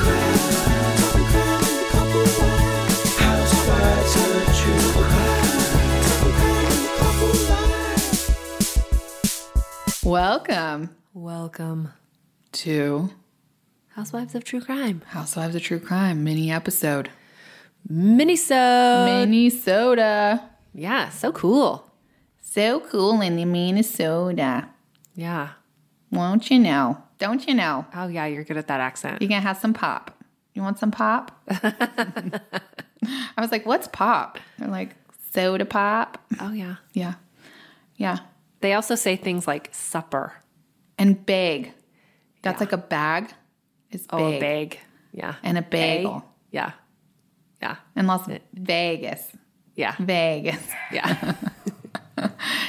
Crime. Welcome to Housewives of True Crime mini episode. Yeah, so cool in the Minnesota. Yeah, won't you know? Don't you know? Oh yeah, you're good at that accent. You're gonna have some pop. You want some pop? I was like, what's pop? They're like, soda pop. Oh, yeah. Yeah. They also say things like supper. And bag. That's like a bag. Is bag. Oh, a bag. Yeah. And a bagel. Yeah. And Las Vegas. Yeah. Vegas. Yeah.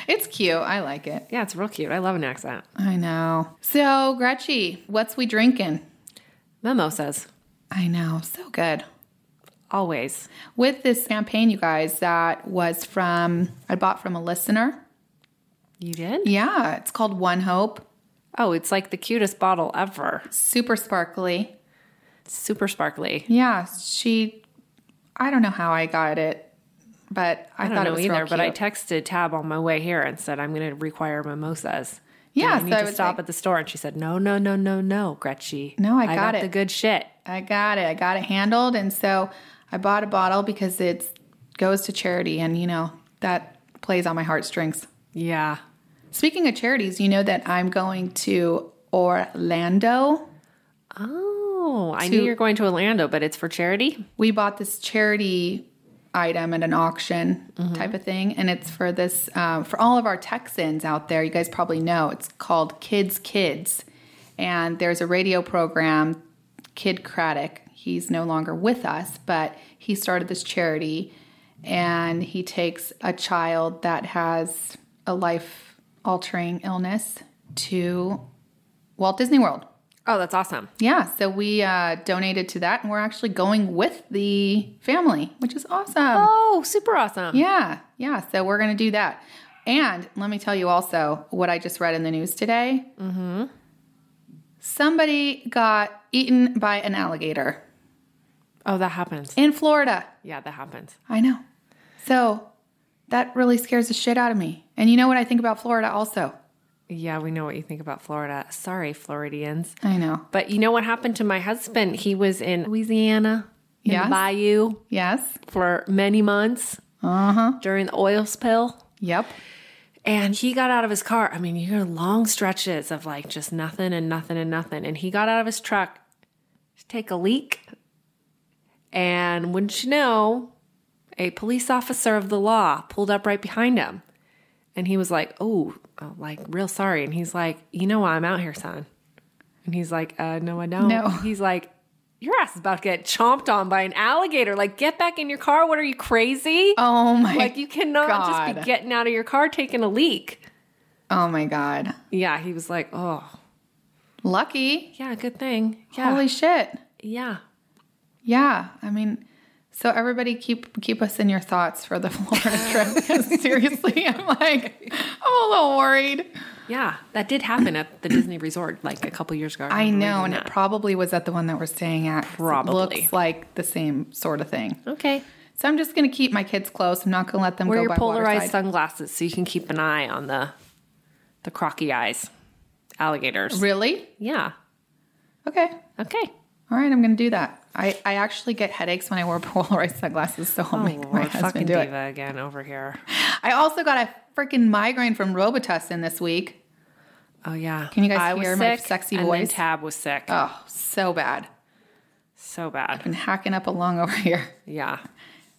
It's cute. I like it. Yeah, it's real cute. I love an accent. I know. So, Gretchie, what's we drinking? Mimosas. I know. So good. Always. With this champagne, you guys, that was I bought from a listener. You did? Yeah. It's called One Hope. Oh, it's like the cutest bottle ever. Super sparkly. Yeah. I don't know how I got it, but I thought it was either, real cute. But I texted Tab on my way here and said, I'm going to require mimosas. Yeah. I need to stop at the store. And she said, no, Gretchie. No, I got it. The good shit. I got it handled. And so I bought a bottle because it goes to charity, and, you know, that plays on my heartstrings. Yeah. Speaking of charities, you know that I'm going to Orlando. Oh, I knew you were going to Orlando, but it's for charity? We bought this charity item at an auction type of thing, and it's for this, for all of our Texans out there. You guys probably know it's called Kids. And there's a radio program, Kid Craddock. He's no longer with us, but he started this charity, and he takes a child that has a life-altering illness to Walt Disney World. Oh, that's awesome. Yeah, so we donated to that, and we're actually going with the family, which is awesome. Oh, super awesome. Yeah, so we're going to do that. And let me tell you also what I just read in the news today. Mm-hmm. Somebody got eaten by an alligator. Oh, that happens. In Florida. Yeah, that happens. I know. So that really scares the shit out of me. And you know what I think about Florida also? Yeah, we know what you think about Florida. Sorry, Floridians. I know. But you know what happened to my husband? He was in Louisiana, in the bayou. Yes. For many months. Uh-huh. During the oil spill. Yep. And he got out of his car. I mean, you hear long stretches of like just nothing. And he got out of his truck to take a leak. And wouldn't you know, a police officer of the law pulled up right behind him. And he was like, oh, like real sorry. And he's like, you know why I'm out here, son? And he's like, no, I don't. No. He's like, your ass is about to get chomped on by an alligator. Like, get back in your car. What, are you crazy? Oh, my God. Like, you cannot just be getting out of your car taking a leak. Oh, my God. Yeah, he was like, oh. Lucky. Yeah, good thing. Yeah. Holy shit. Yeah. Yeah, I mean... So everybody keep us in your thoughts for the Florida trip, because seriously, I'm a little worried. Yeah, that did happen at the Disney Resort like a couple years ago. I know, and it probably was at the one that we're staying at. Probably. It looks like the same sort of thing. Okay. So I'm just going to keep my kids close. I'm not going to let them go by waterside. Wear your polarized sunglasses so you can keep an eye on the crocky eyes alligators. Really? Yeah. Okay. Okay. All right, I'm going to do that. I actually get headaches when I wear polarized sunglasses, so I'll make my husband do it. Fucking diva again over here. I also got a freaking migraine from Robitussin this week. Oh, yeah. Can you guys hear my sexy voice? And then Tab was sick. Oh, so bad. So bad. I've been hacking up a lung over here. Yeah.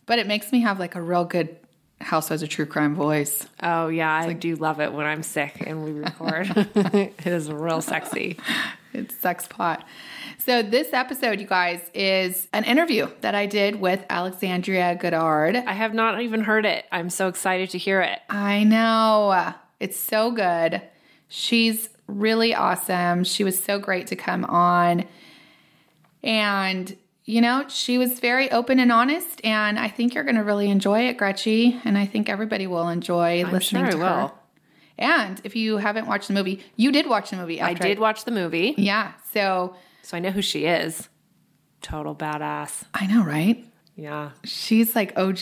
But it makes me have like a real good Housewives of True Crime voice. Oh, yeah. I do love it when I'm sick and we record. It is real sexy. It's sex pot. So this episode, you guys, is an interview that I did with Alexandria Goddard. I have not even heard it. I'm so excited to hear it. I know. It's so good. She's really awesome. She was so great to come on. And, you know, she was very open and honest. And I think you're going to really enjoy it, Gretchy. And I think everybody will enjoy listening to her. I will. And if you haven't watched the movie, you did watch the movie. I did watch the movie. Yeah. So I know who she is. Total badass. I know, right? Yeah. She's like OG.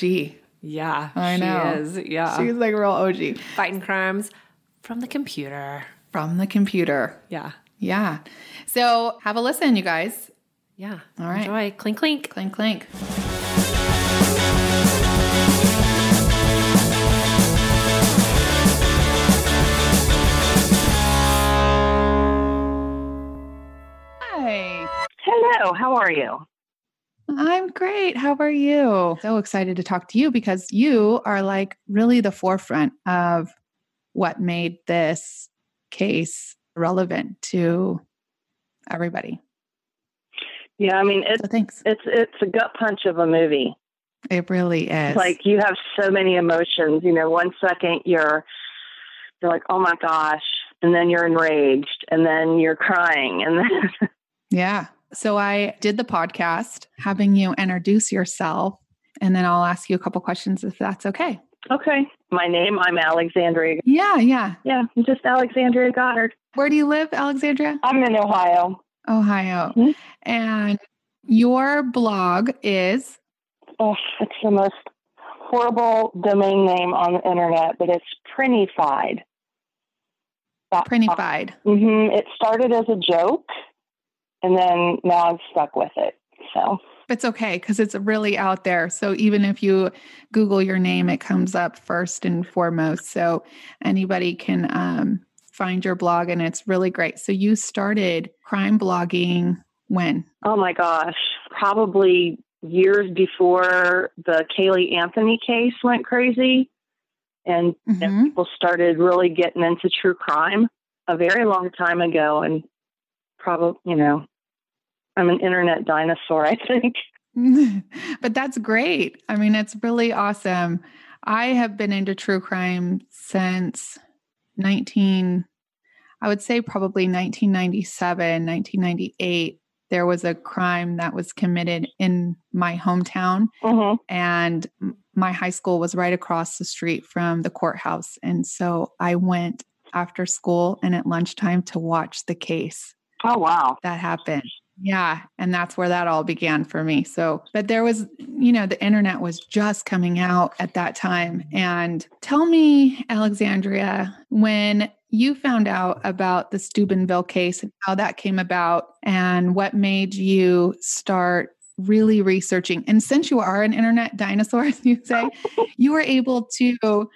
Yeah. I know. She is. Yeah. She's like real OG. Fighting crimes from the computer. From the computer. Yeah. Yeah. So have a listen, you guys. Yeah. All right. Enjoy. Clink, clink. Clink, clink. Hello, how are you? I'm great. How are you? So excited to talk to you because you are like really the forefront of what made this case relevant to everybody. Yeah, I mean, it's a gut punch of a movie. It really is. Like, you have so many emotions. You know, one second you're like, oh my gosh, and then you're enraged, and then you're crying, and then yeah. So I did the podcast, having you introduce yourself, and then I'll ask you a couple questions if that's okay. Okay. My name, I'm Alexandria. Yeah, yeah. Yeah, I'm just Alexandria Goddard. Where do you live, Alexandria? I'm in Ohio. Ohio. Mm-hmm. And your blog is? Oh, it's the most horrible domain name on the internet, but it's Printified. Printified. Mm-hmm. It started as a joke. And then now I'm stuck with it. So it's okay because it's really out there. So even if you Google your name, it comes up first and foremost. So anybody can find your blog, and it's really great. So you started crime blogging when? Oh my gosh, probably years before the Kaylee Anthony case went crazy, and people started really getting into true crime a very long time ago, and probably, you know. I'm an internet dinosaur, I think. But that's great. I mean, it's really awesome. I have been into true crime since I would say probably 1997, 1998. There was a crime that was committed in my hometown. Mm-hmm. And my high school was right across the street from the courthouse. And so I went after school and at lunchtime to watch the case. Oh, wow. That happened. Yeah. And that's where that all began for me. So, but there was, you know, the internet was just coming out at that time. And tell me, Alexandria, when you found out about the Steubenville case and how that came about and what made you start really researching. And since you are an internet dinosaur, as you say, you were able to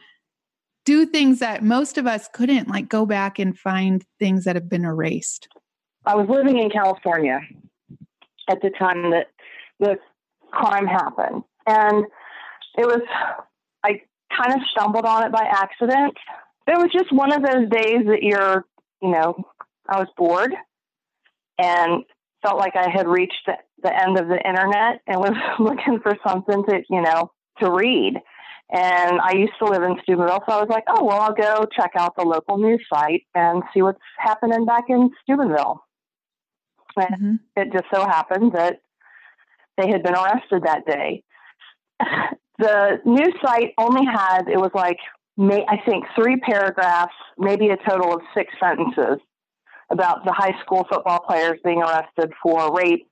do things that most of us couldn't, like go back and find things that have been erased. I was living in California at the time that the crime happened. And I kind of stumbled on it by accident. It was just one of those days that I was bored and felt like I had reached the the end of the internet and was looking for something to, you know, to read. And I used to live in Steubenville, so I was like, oh, well, I'll go check out the local news site and see what's happening back in Steubenville. And it just so happened that they had been arrested that day. The news site only had, it was like, I think 3 paragraphs, maybe a total of 6 sentences about the high school football players being arrested for rape.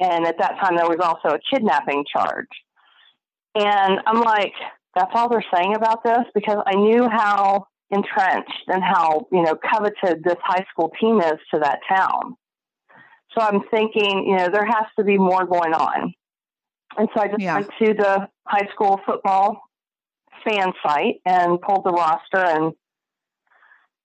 And at that time, there was also a kidnapping charge. And I'm like, that's all they're saying about this? Because I knew how entrenched and how, you know, coveted this high school team is to that town. So I'm thinking, you know, there has to be more going on. And so I just went to the high school football fan site and pulled the roster and,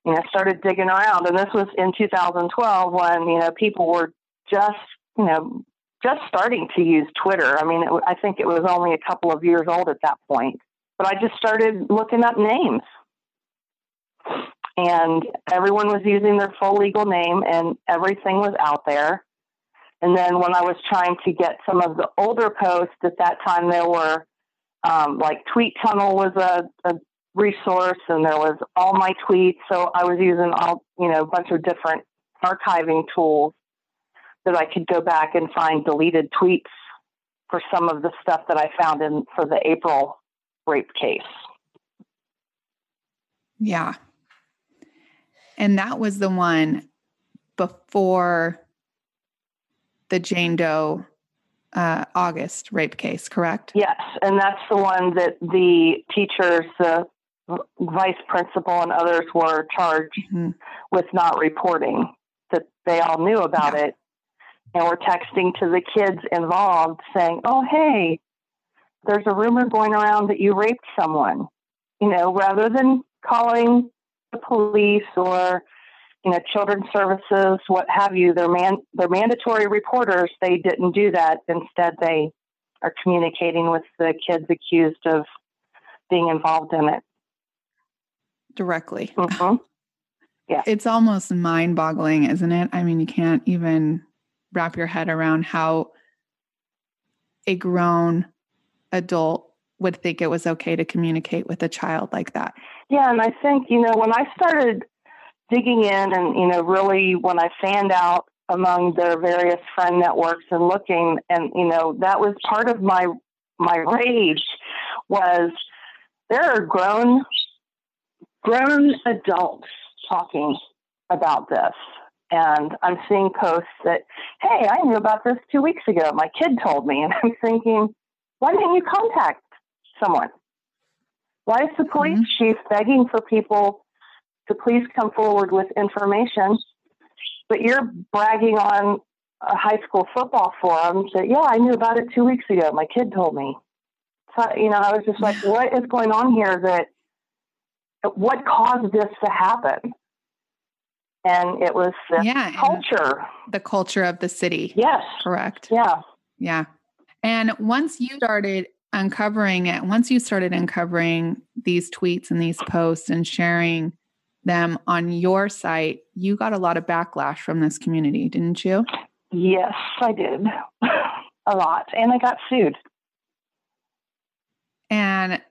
you know, started digging around. And this was in 2012 when, you know, people were just, you know, just starting to use Twitter. I mean, I think it was only a couple of years old at that point. But I just started looking up names. And everyone was using their full legal name, and everything was out there. And then when I was trying to get some of the older posts, at that time there were, like Tweet Tunnel was a resource, and there was all my tweets. So I was using all, you know, a bunch of different archiving tools that I could go back and find deleted tweets for some of the stuff that I found in for the April rape case. Yeah. And that was the one before the Jane Doe August rape case, correct? Yes. And that's the one that the teachers, the vice principal and others were charged with not reporting, that they all knew about it. And we're texting to the kids involved saying, oh, hey, there's a rumor going around that you raped someone, you know, rather than calling the police or, you know, children's services, what have you. They're mandatory reporters. They didn't do that. Instead, they are communicating with the kids accused of being involved in it. Directly. Yeah. It's almost mind-boggling, isn't it? I mean, you can't even wrap your head around how a grown adult would think it was okay to communicate with a child like that. Yeah. And I think, you know, when I started digging in and, you know, really when I fanned out among their various friend networks and looking, and, you know, that was part of my rage was there are grown adults talking about this. And I'm seeing posts that, hey, I knew about this 2 weeks ago. My kid told me. And I'm thinking, why didn't you contact someone? Why is the police chief begging for people to please come forward with information? But you're bragging on a high school football forum that, yeah, I knew about it 2 weeks ago. My kid told me. So, you know, I was just like, what is going on here? What caused this to happen? And it was the culture. The culture of the city. Yes. Correct. Yeah. Yeah. And once you started uncovering it, once you started uncovering these tweets and these posts and sharing them on your site, you got a lot of backlash from this community, didn't you? Yes, I did. A lot. And I got sued. And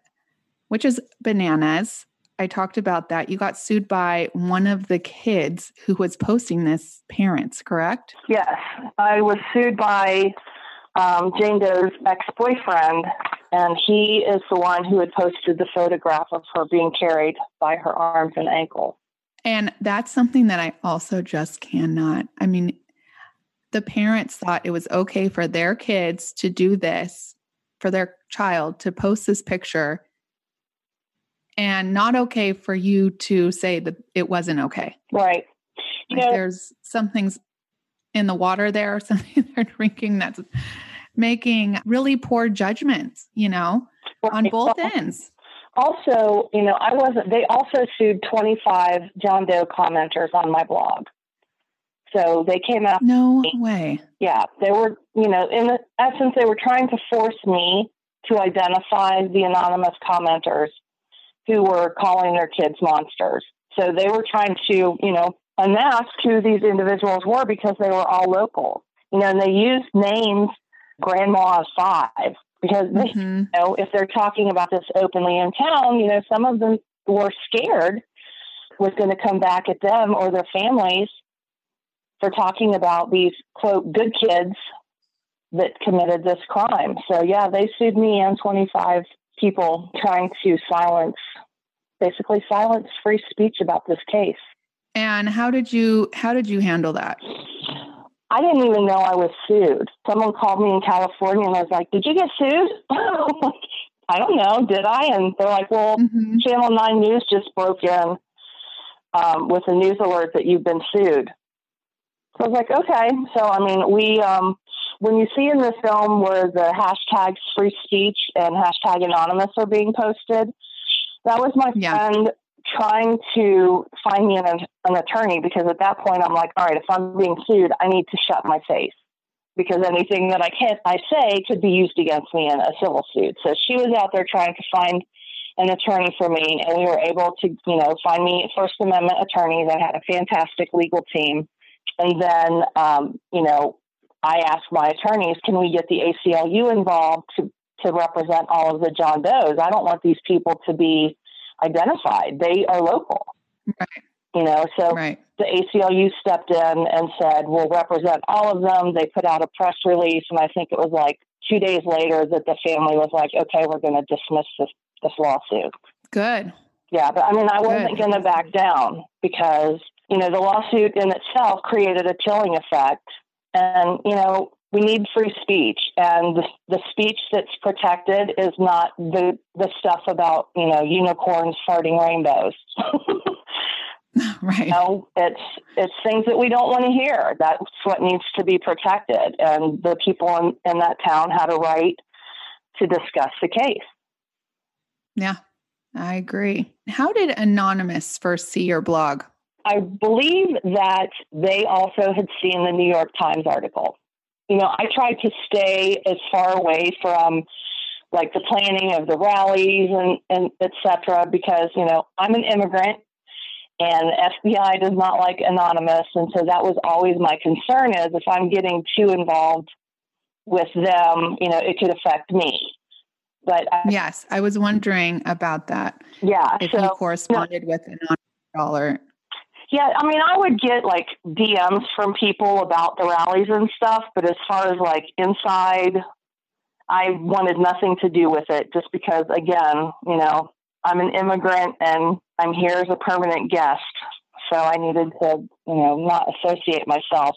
which is bananas. I talked about that. You got sued by one of the kids who was posting this parents, correct? Yes. I was sued by Jane Doe's ex-boyfriend, and he is the one who had posted the photograph of her being carried by her arms and ankles. And that's something that I also just cannot. I mean, the parents thought it was okay for their kids to do this, for their child to post this picture. And not okay for you to say that it wasn't okay. Right. Like there's something's in the water there, or something they're drinking that's making really poor judgments, you know, on both ends. Also, you know, they also sued 25 John Doe commenters on my blog. So they came out. No way. Yeah. They were, you know, in essence, they were trying to force me to identify the anonymous commenters who were calling their kids monsters. So they were trying to, you know, unmask who these individuals were because they were all local. you know, and they use names Grandma of Five, because they, you know, if they're talking about this openly in town, you know, some of them were scared was going to come back at them or their families for talking about these, quote, good kids that committed this crime. So, yeah, they sued me and 25 people trying to silence free speech about this case. And how did you handle that? I didn't even know I was sued. Someone called me in California and I was like, did you get sued? I don't know. Did I? And they're like, well, Channel 9 News just broke in with a news alert that you've been sued. So I was like, okay. So, I mean, we, when you see in the film where the hashtags free speech and hashtag anonymous are being posted, that was my friend trying to find me an attorney, because at that point I'm like, all right, if I'm being sued, I need to shut my face, because anything that I say could be used against me in a civil suit. So she was out there trying to find an attorney for me, and we were able to, you know, find me First Amendment attorneys. I had a fantastic legal team. And then, you know, I asked my attorneys, can we get the ACLU involved to represent all of the John Does? I don't want these people to be identified. They are local, right? You know, so the ACLU stepped in and said, we'll represent all of them. They put out a press release. And I think it was like 2 days later that the family was like, okay, we're going to dismiss this lawsuit. Good. Yeah. But I mean, I wasn't going to back down, because, you know, the lawsuit in itself created a chilling effect. And, you know, we need free speech, and the speech that's protected is not the stuff about, you know, unicorns farting rainbows. Right. You know, it's things that we don't want to hear. That's what needs to be protected. And the people in that town had a right to discuss the case. Yeah, I agree. How did Anonymous first see your blog? I believe that they also had seen the New York Times article. You know, I tried to stay as far away from like the planning of the rallies and et cetera, because, you know, I'm an immigrant and FBI does not like anonymous. And so that was always my concern, is if I'm getting too involved with them, you know, it could affect me. But yes, I was wondering about that. Yeah. If you corresponded with anonymous caller. Yeah, I mean, I would get, like, DMs from people about the rallies and stuff, but as far as, like, inside, I wanted nothing to do with it, just because, again, you know, I'm an immigrant, and I'm here as a permanent guest, so I needed to, you know, not associate myself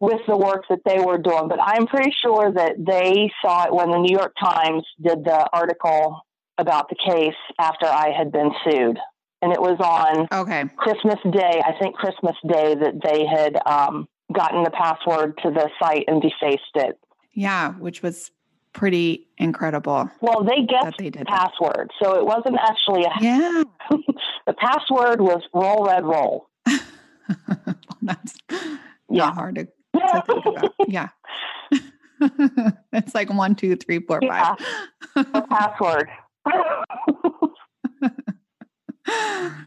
with the work that they were doing. But I'm pretty sure that they saw it when the New York Times did the article about the case after I had been sued. And it was on Christmas Day, I think Christmas Day, that they had gotten the password to the site and defaced it. Yeah, which was pretty incredible. Well, they guessed the password, so it wasn't actually a The password was roll, red, roll. Well, that's not hard to think about. Yeah. It's like 1, 2, 3, 4, 5. The password.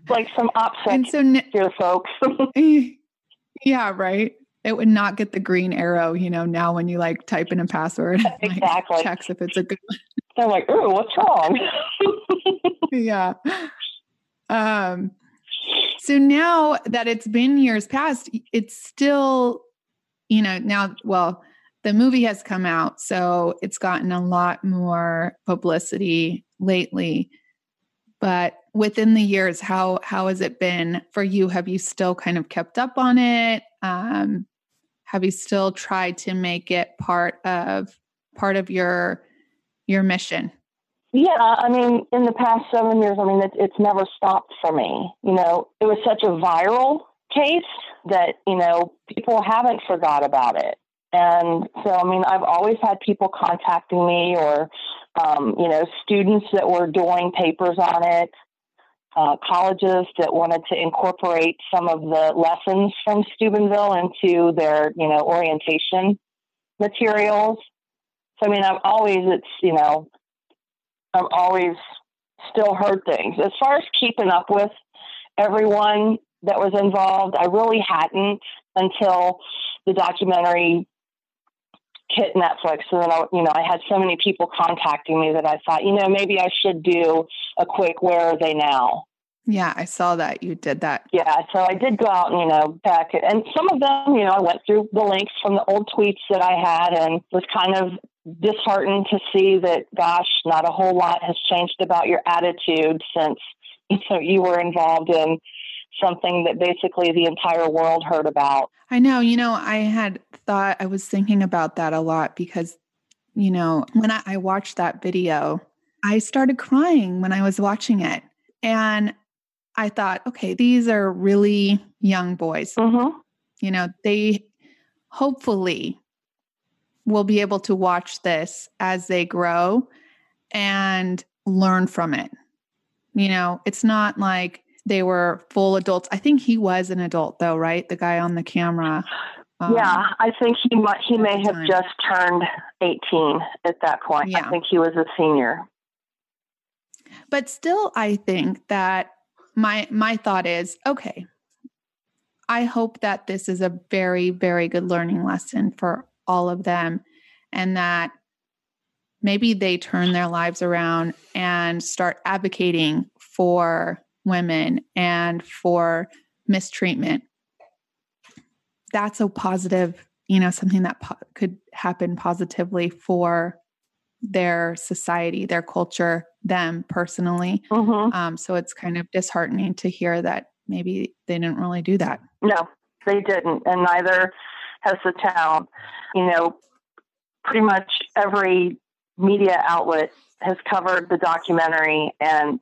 Like some options here, folks. Yeah, right. It would not get the green arrow, you know, now when you like type in a password. Exactly. Like, checks if it's a good one. They're like, ooh, what's wrong? Yeah. So now that it's been years past, it's still, you know, now, well, the movie has come out, so it's gotten a lot more publicity lately. But within the years, how has it been for you? Have you still kind of kept up on it? Have you still tried to make it part of your mission? Yeah, I mean, in the past 7 years, I mean, it's never stopped for me. You know, it was such a viral case that, you know, people haven't forgot about it. And so, I mean, I've always had people contacting me, or, you know, students that were doing papers on it, colleges that wanted to incorporate some of the lessons from Steubenville into their, you know, orientation materials. So, I mean, I've always still heard things. As far as keeping up with everyone that was involved, I really hadn't until the documentary hit Netflix. And then, I had so many people contacting me that I thought, maybe I should do a quick, where are they now? Yeah, I saw that you did that. Yeah, so I did go out and, back. And some of them, I went through the links from the old tweets that I had and was kind of disheartened to see that, gosh, not a whole lot has changed about your attitude since you were involved in something that basically the entire world heard about. I know, I was thinking about that a lot because, when I watched that video, I started crying when I was watching it. And I thought, okay, these are really young boys. Mm-hmm. They hopefully will be able to watch this as they grow and learn from it. It's not like they were full adults. I think he was an adult though, right? The guy on the camera. Yeah, I think he may have just turned 18 at that point. Yeah. I think he was a senior. But still, I think that my thought is, okay, I hope that this is a very, very good learning lesson for all of them and that maybe they turn their lives around and start advocating for women and for mistreatment. That's a positive, something that could happen positively for their society, their culture, them personally. Mm-hmm. So it's kind of disheartening to hear that maybe they didn't really do that. No, they didn't. And neither has the town. Pretty much every media outlet has covered the documentary, and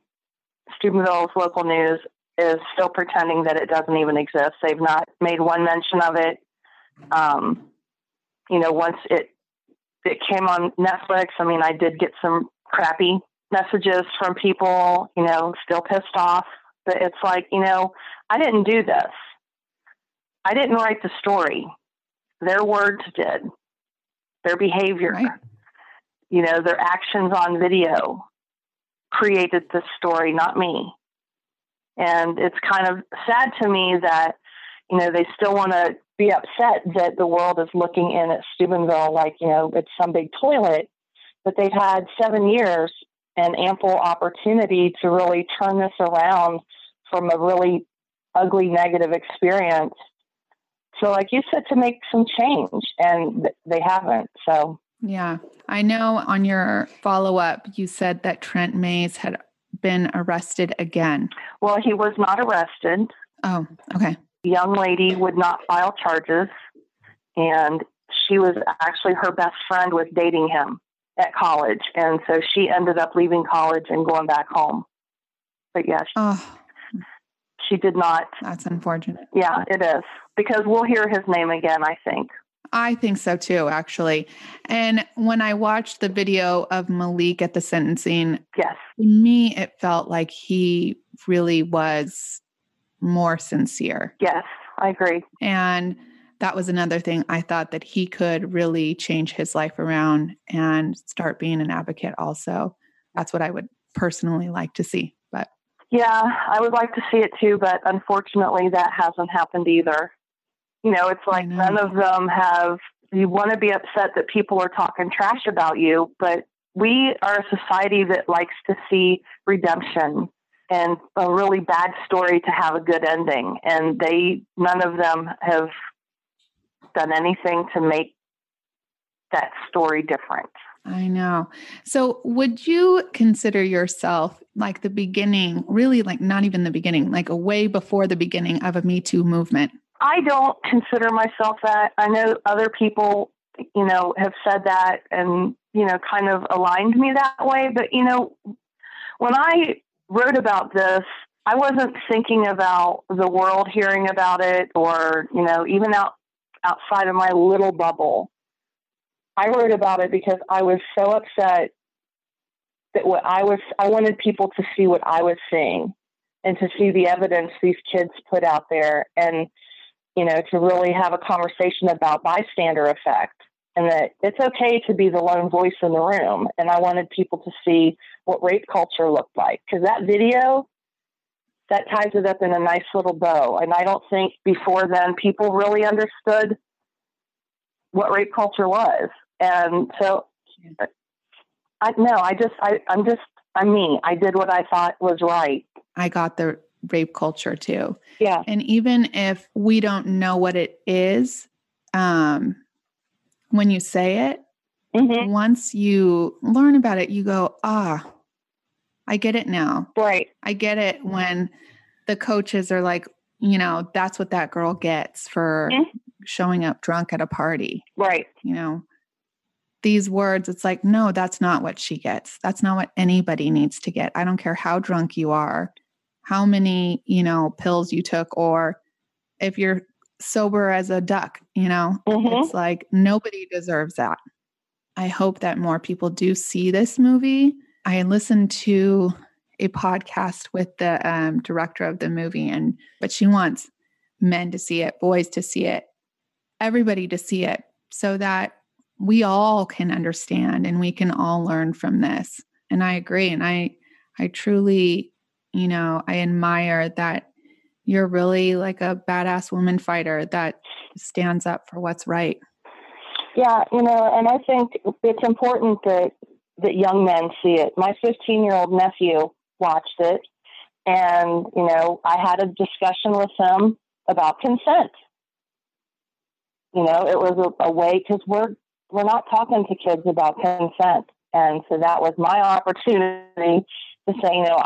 Steubenville's local news is still pretending that it doesn't even exist. They've not made one mention of it. Once it came on Netflix, I did get some crappy messages from people, still pissed off. But it's like, I didn't do this. I didn't write the story. Their words did. Their behavior, right. Their actions on video created this story, not me. And it's kind of sad to me that, they still want to be upset that the world is looking in at Steubenville like, it's some big toilet, but they've had 7 years and ample opportunity to really turn this around from a really ugly, negative experience. So like you said, to make some change, and they haven't. So, yeah, I know on your follow-up, you said that Trent Mays had been arrested again. Well, he was not arrested. Oh, okay. Young lady would not file charges, and she was actually, her best friend was dating him at college, and so she ended up leaving college and going back home. But yes, she did not. That's unfortunate. Yeah, it is, because we'll hear his name again, I think. I think so too, actually. And when I watched the video of Malik at the sentencing, yes, to me it felt like he really was more sincere. Yes, I agree. And that was another thing I thought that he could really change his life around and start being an advocate also. That's what I would personally like to see. But yeah, I would like to see it too, but unfortunately that hasn't happened either. It's like none of them have, you want to be upset that people are talking trash about you, but we are a society that likes to see redemption and a really bad story to have a good ending. And none of them have done anything to make that story different. I know. So would you consider yourself like the beginning, really like not even the beginning, like a way before the beginning of a Me Too movement? I don't consider myself that. I know other people, have said that and, kind of aligned me that way. But, when I wrote about this, I wasn't thinking about the world hearing about it or, even outside of my little bubble. I wrote about it because I was so upset that I wanted people to see what I was seeing and to see the evidence these kids put out there and, to really have a conversation about bystander effect and that it's okay to be the lone voice in the room. And I wanted people to see what rape culture looked like, because that video, that ties it up in a nice little bow. And I don't think before then people really understood what rape culture was. And so I'm me. I did what I thought was right. I got the rape culture too. Yeah. And even if we don't know what it is, when you say it, mm-hmm. once you learn about it, you go, I get it now. Right. I get it when the coaches are like, you know, that's what that girl gets for mm-hmm. showing up drunk at a party. Right. You know, these words, it's like, no, that's not what she gets. That's not what anybody needs to get. I don't care how drunk you are, how many, you know, pills you took, or if you're sober as a duck, you know, mm-hmm. it's like nobody deserves that. I hope that more people do see this movie. I listened to a podcast with the director of the movie, but she wants men to see it, boys to see it, everybody to see it, so that we all can understand and we can all learn from this. And I agree. And I truly, you know, I admire that you're really like a badass woman fighter that stands up for what's right. Yeah. You know, and I think it's important that young men see it. My 15-year-old nephew watched it. And, you know, I had a discussion with him about consent. You know, it was a way, because we're not talking to kids about consent. And so that was my opportunity to say, you know,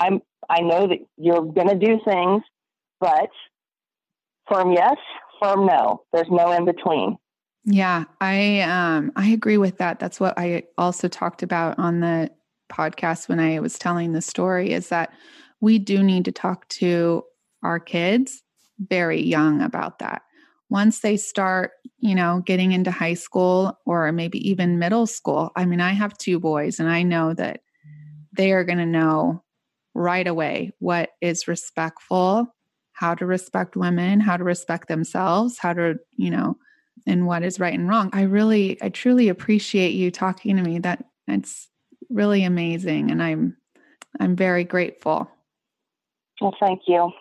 I know that you're going to do things, but firm yes, firm no. There's no in between. Yeah, I agree with that. That's what I also talked about on the podcast when I was telling the story, is that we do need to talk to our kids very young about that. Once they start, you know, getting into high school or maybe even middle school. I mean, I have two boys, and I know that they are going to know right away what is respectful, how to respect women, how to respect themselves, how to, you know, and what is right and wrong. I truly appreciate you talking to me. That's really amazing. And I'm very grateful. Well, thank you.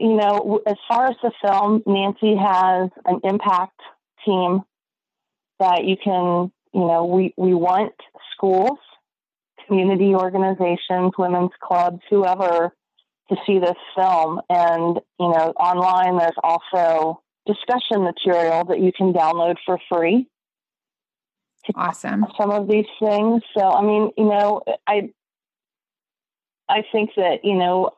You know, as far as the film, Nancy has an impact team that you can, you know, we want schools, community organizations, women's clubs, whoever, to see this film. And, you know, online, there's also discussion material that you can download for free. Awesome. Some of these things. So, I mean, you know, I think that, you know,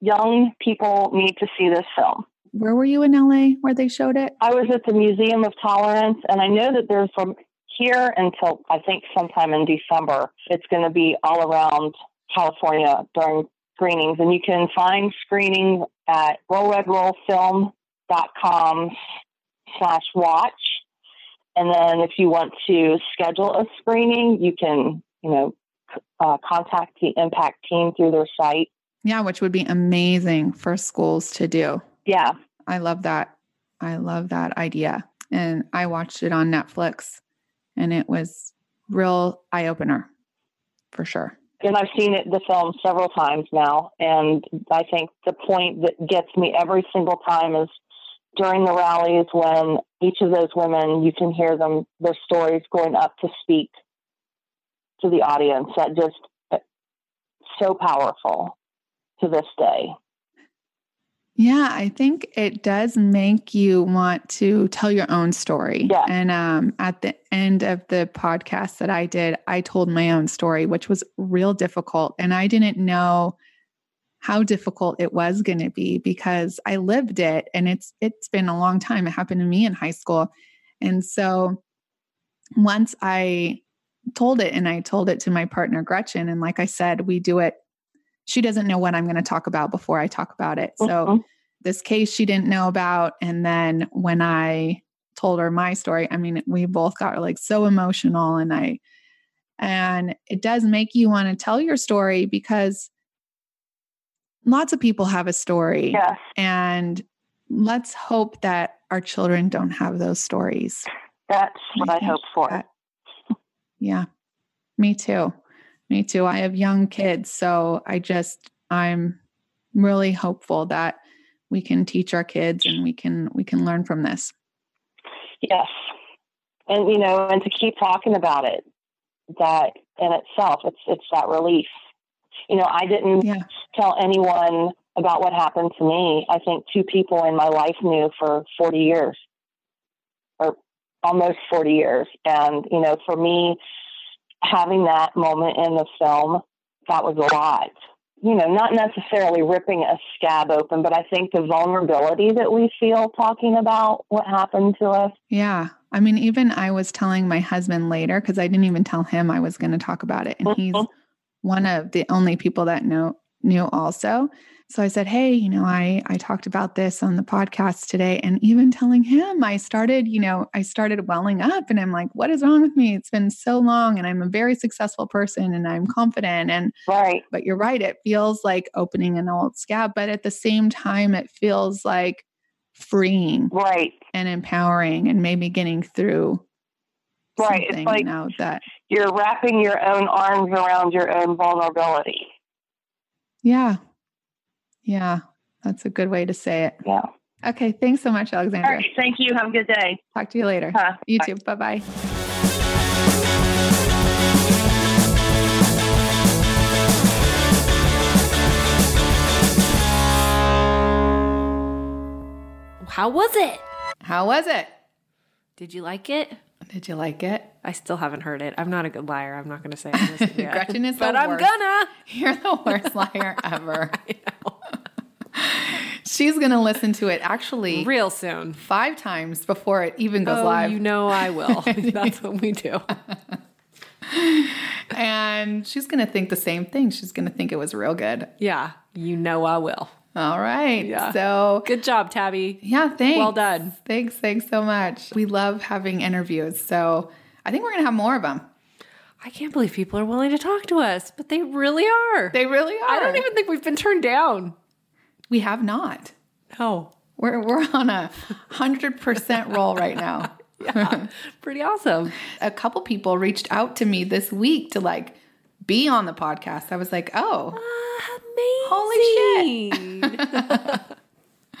young people need to see this film. Where were you in LA where they showed it? I was at the Museum of Tolerance, and I know that there's from here until I think sometime in December, it's going to be all around California during screenings, and you can find screenings at rollredrollfilm.com/watch. And then if you want to schedule a screening, you can, you know, contact the Impact team through their site. Yeah, which would be amazing for schools to do. Yeah. I love that. I love that idea. And I watched it on Netflix, and it was real eye-opener for sure. And I've seen the film several times now. And I think the point that gets me every single time is during the rallies, when each of those women, you can hear them, their stories going up to speak to the audience. That just so powerful to this day. Yeah, I think it does make you want to tell your own story. Yeah. And at the end of the podcast that I did, I told my own story, which was real difficult. And I didn't know how difficult it was going to be, because I lived it, and it's been a long time. It happened to me in high school. And so once I told it, and I told it to my partner, Gretchen, and like I said, we do it. She doesn't know what I'm going to talk about before I talk about it. So This case she didn't know about. And then when I told her my story, I mean, we both got like so emotional, and it does make you want to tell your story, because lots of people have a story. Yeah. And let's hope that our children don't have those stories. That's what I hope for. Yeah, me too. Me too. I have young kids, so I'm really hopeful that we can teach our kids, and we can learn from this. Yes, And, you know, and to keep talking about it, that in itself, it's that relief. You know, I didn't tell anyone about what happened to me. I think two people in my life knew for 40 years or almost 40 years. And, you know, for me, having that moment in the film, that was a lot. You know, not necessarily ripping a scab open, but I think the vulnerability that we feel talking about what happened to us. Yeah. I mean, even I was telling my husband later, because I didn't even tell him I was going to talk about it. And he's one of the only people that knew also. So I said, hey, you know, I talked about this on the podcast today. And even telling him, I started welling up, and I'm like, what is wrong with me? It's been so long, and I'm a very successful person, and I'm confident. And right. But you're right. It feels like opening an old scab, but at the same time, it feels like freeing, right, and empowering, and maybe getting through. Right. It's like, you know, that you're wrapping your own arms around your own vulnerability. Yeah. Yeah. That's a good way to say it. Yeah. Okay. Thanks so much, Alexandria. All right, thank you. Have a good day. Talk to you later. You too. Bye-bye. How was it? Did you like it? I still haven't heard it. I'm not a good liar. I'm not going to say it yet. Gretchen is but the worst. I'm gonna. You're the worst liar ever. I know. She's going to listen to it actually real soon. 5 times before it even goes live. You know I will. That's what we do. And she's going to think the same thing. She's going to think it was real good. Yeah. You know I will. All right. Yeah. So good job, Tabby. Yeah. Thanks. Well done. Thanks so much. We love having interviews. So I think we're going to have more of them. I can't believe people are willing to talk to us, but they really are. I don't even think we've been turned down. We have not. No. We're on a 100% roll right now. Yeah. Pretty awesome. A couple people reached out to me this week to be on the podcast. I was like, amazing. Holy shit.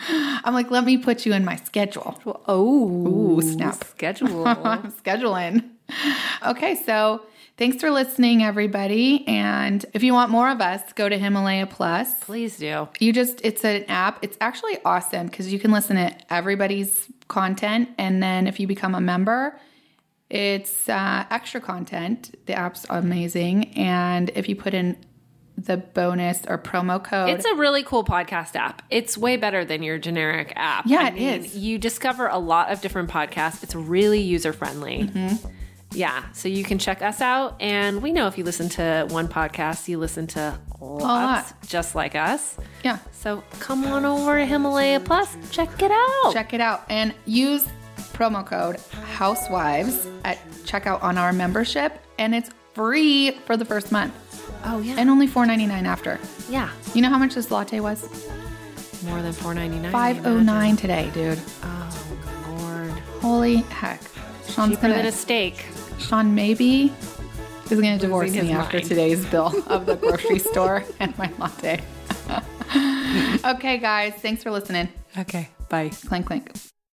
I'm like, let me put you in my schedule. Oh, snap. Schedule. I'm scheduling. Okay. So thanks for listening, everybody. And if you want more of us, go to Himalaya Plus. Please do. It's an app. It's actually awesome because you can listen to everybody's content. And then if you become a member, it's extra content. The app's amazing. And if you put in the bonus or promo code. It's a really cool podcast app. It's way better than your generic app. Yeah, it is. You discover a lot of different podcasts. It's really user-friendly. Mm-hmm. Yeah. So you can check us out. And we know if you listen to one podcast, you listen to lots just like us. Yeah. So come on over to Himalaya Plus. Check it out. And use promo code Housewives at checkout on our membership, and it's free for the first month. Oh yeah, and only $4.99 after. Yeah, you know how much this latte was? More than $4.99. $5.09 today, dude. Oh Lord, holy heck! Sean's cheaper than a steak. Sean maybe is going to divorce me after today's bill of the grocery store and my latte. Okay, guys, thanks for listening. Okay, bye. Clink clink.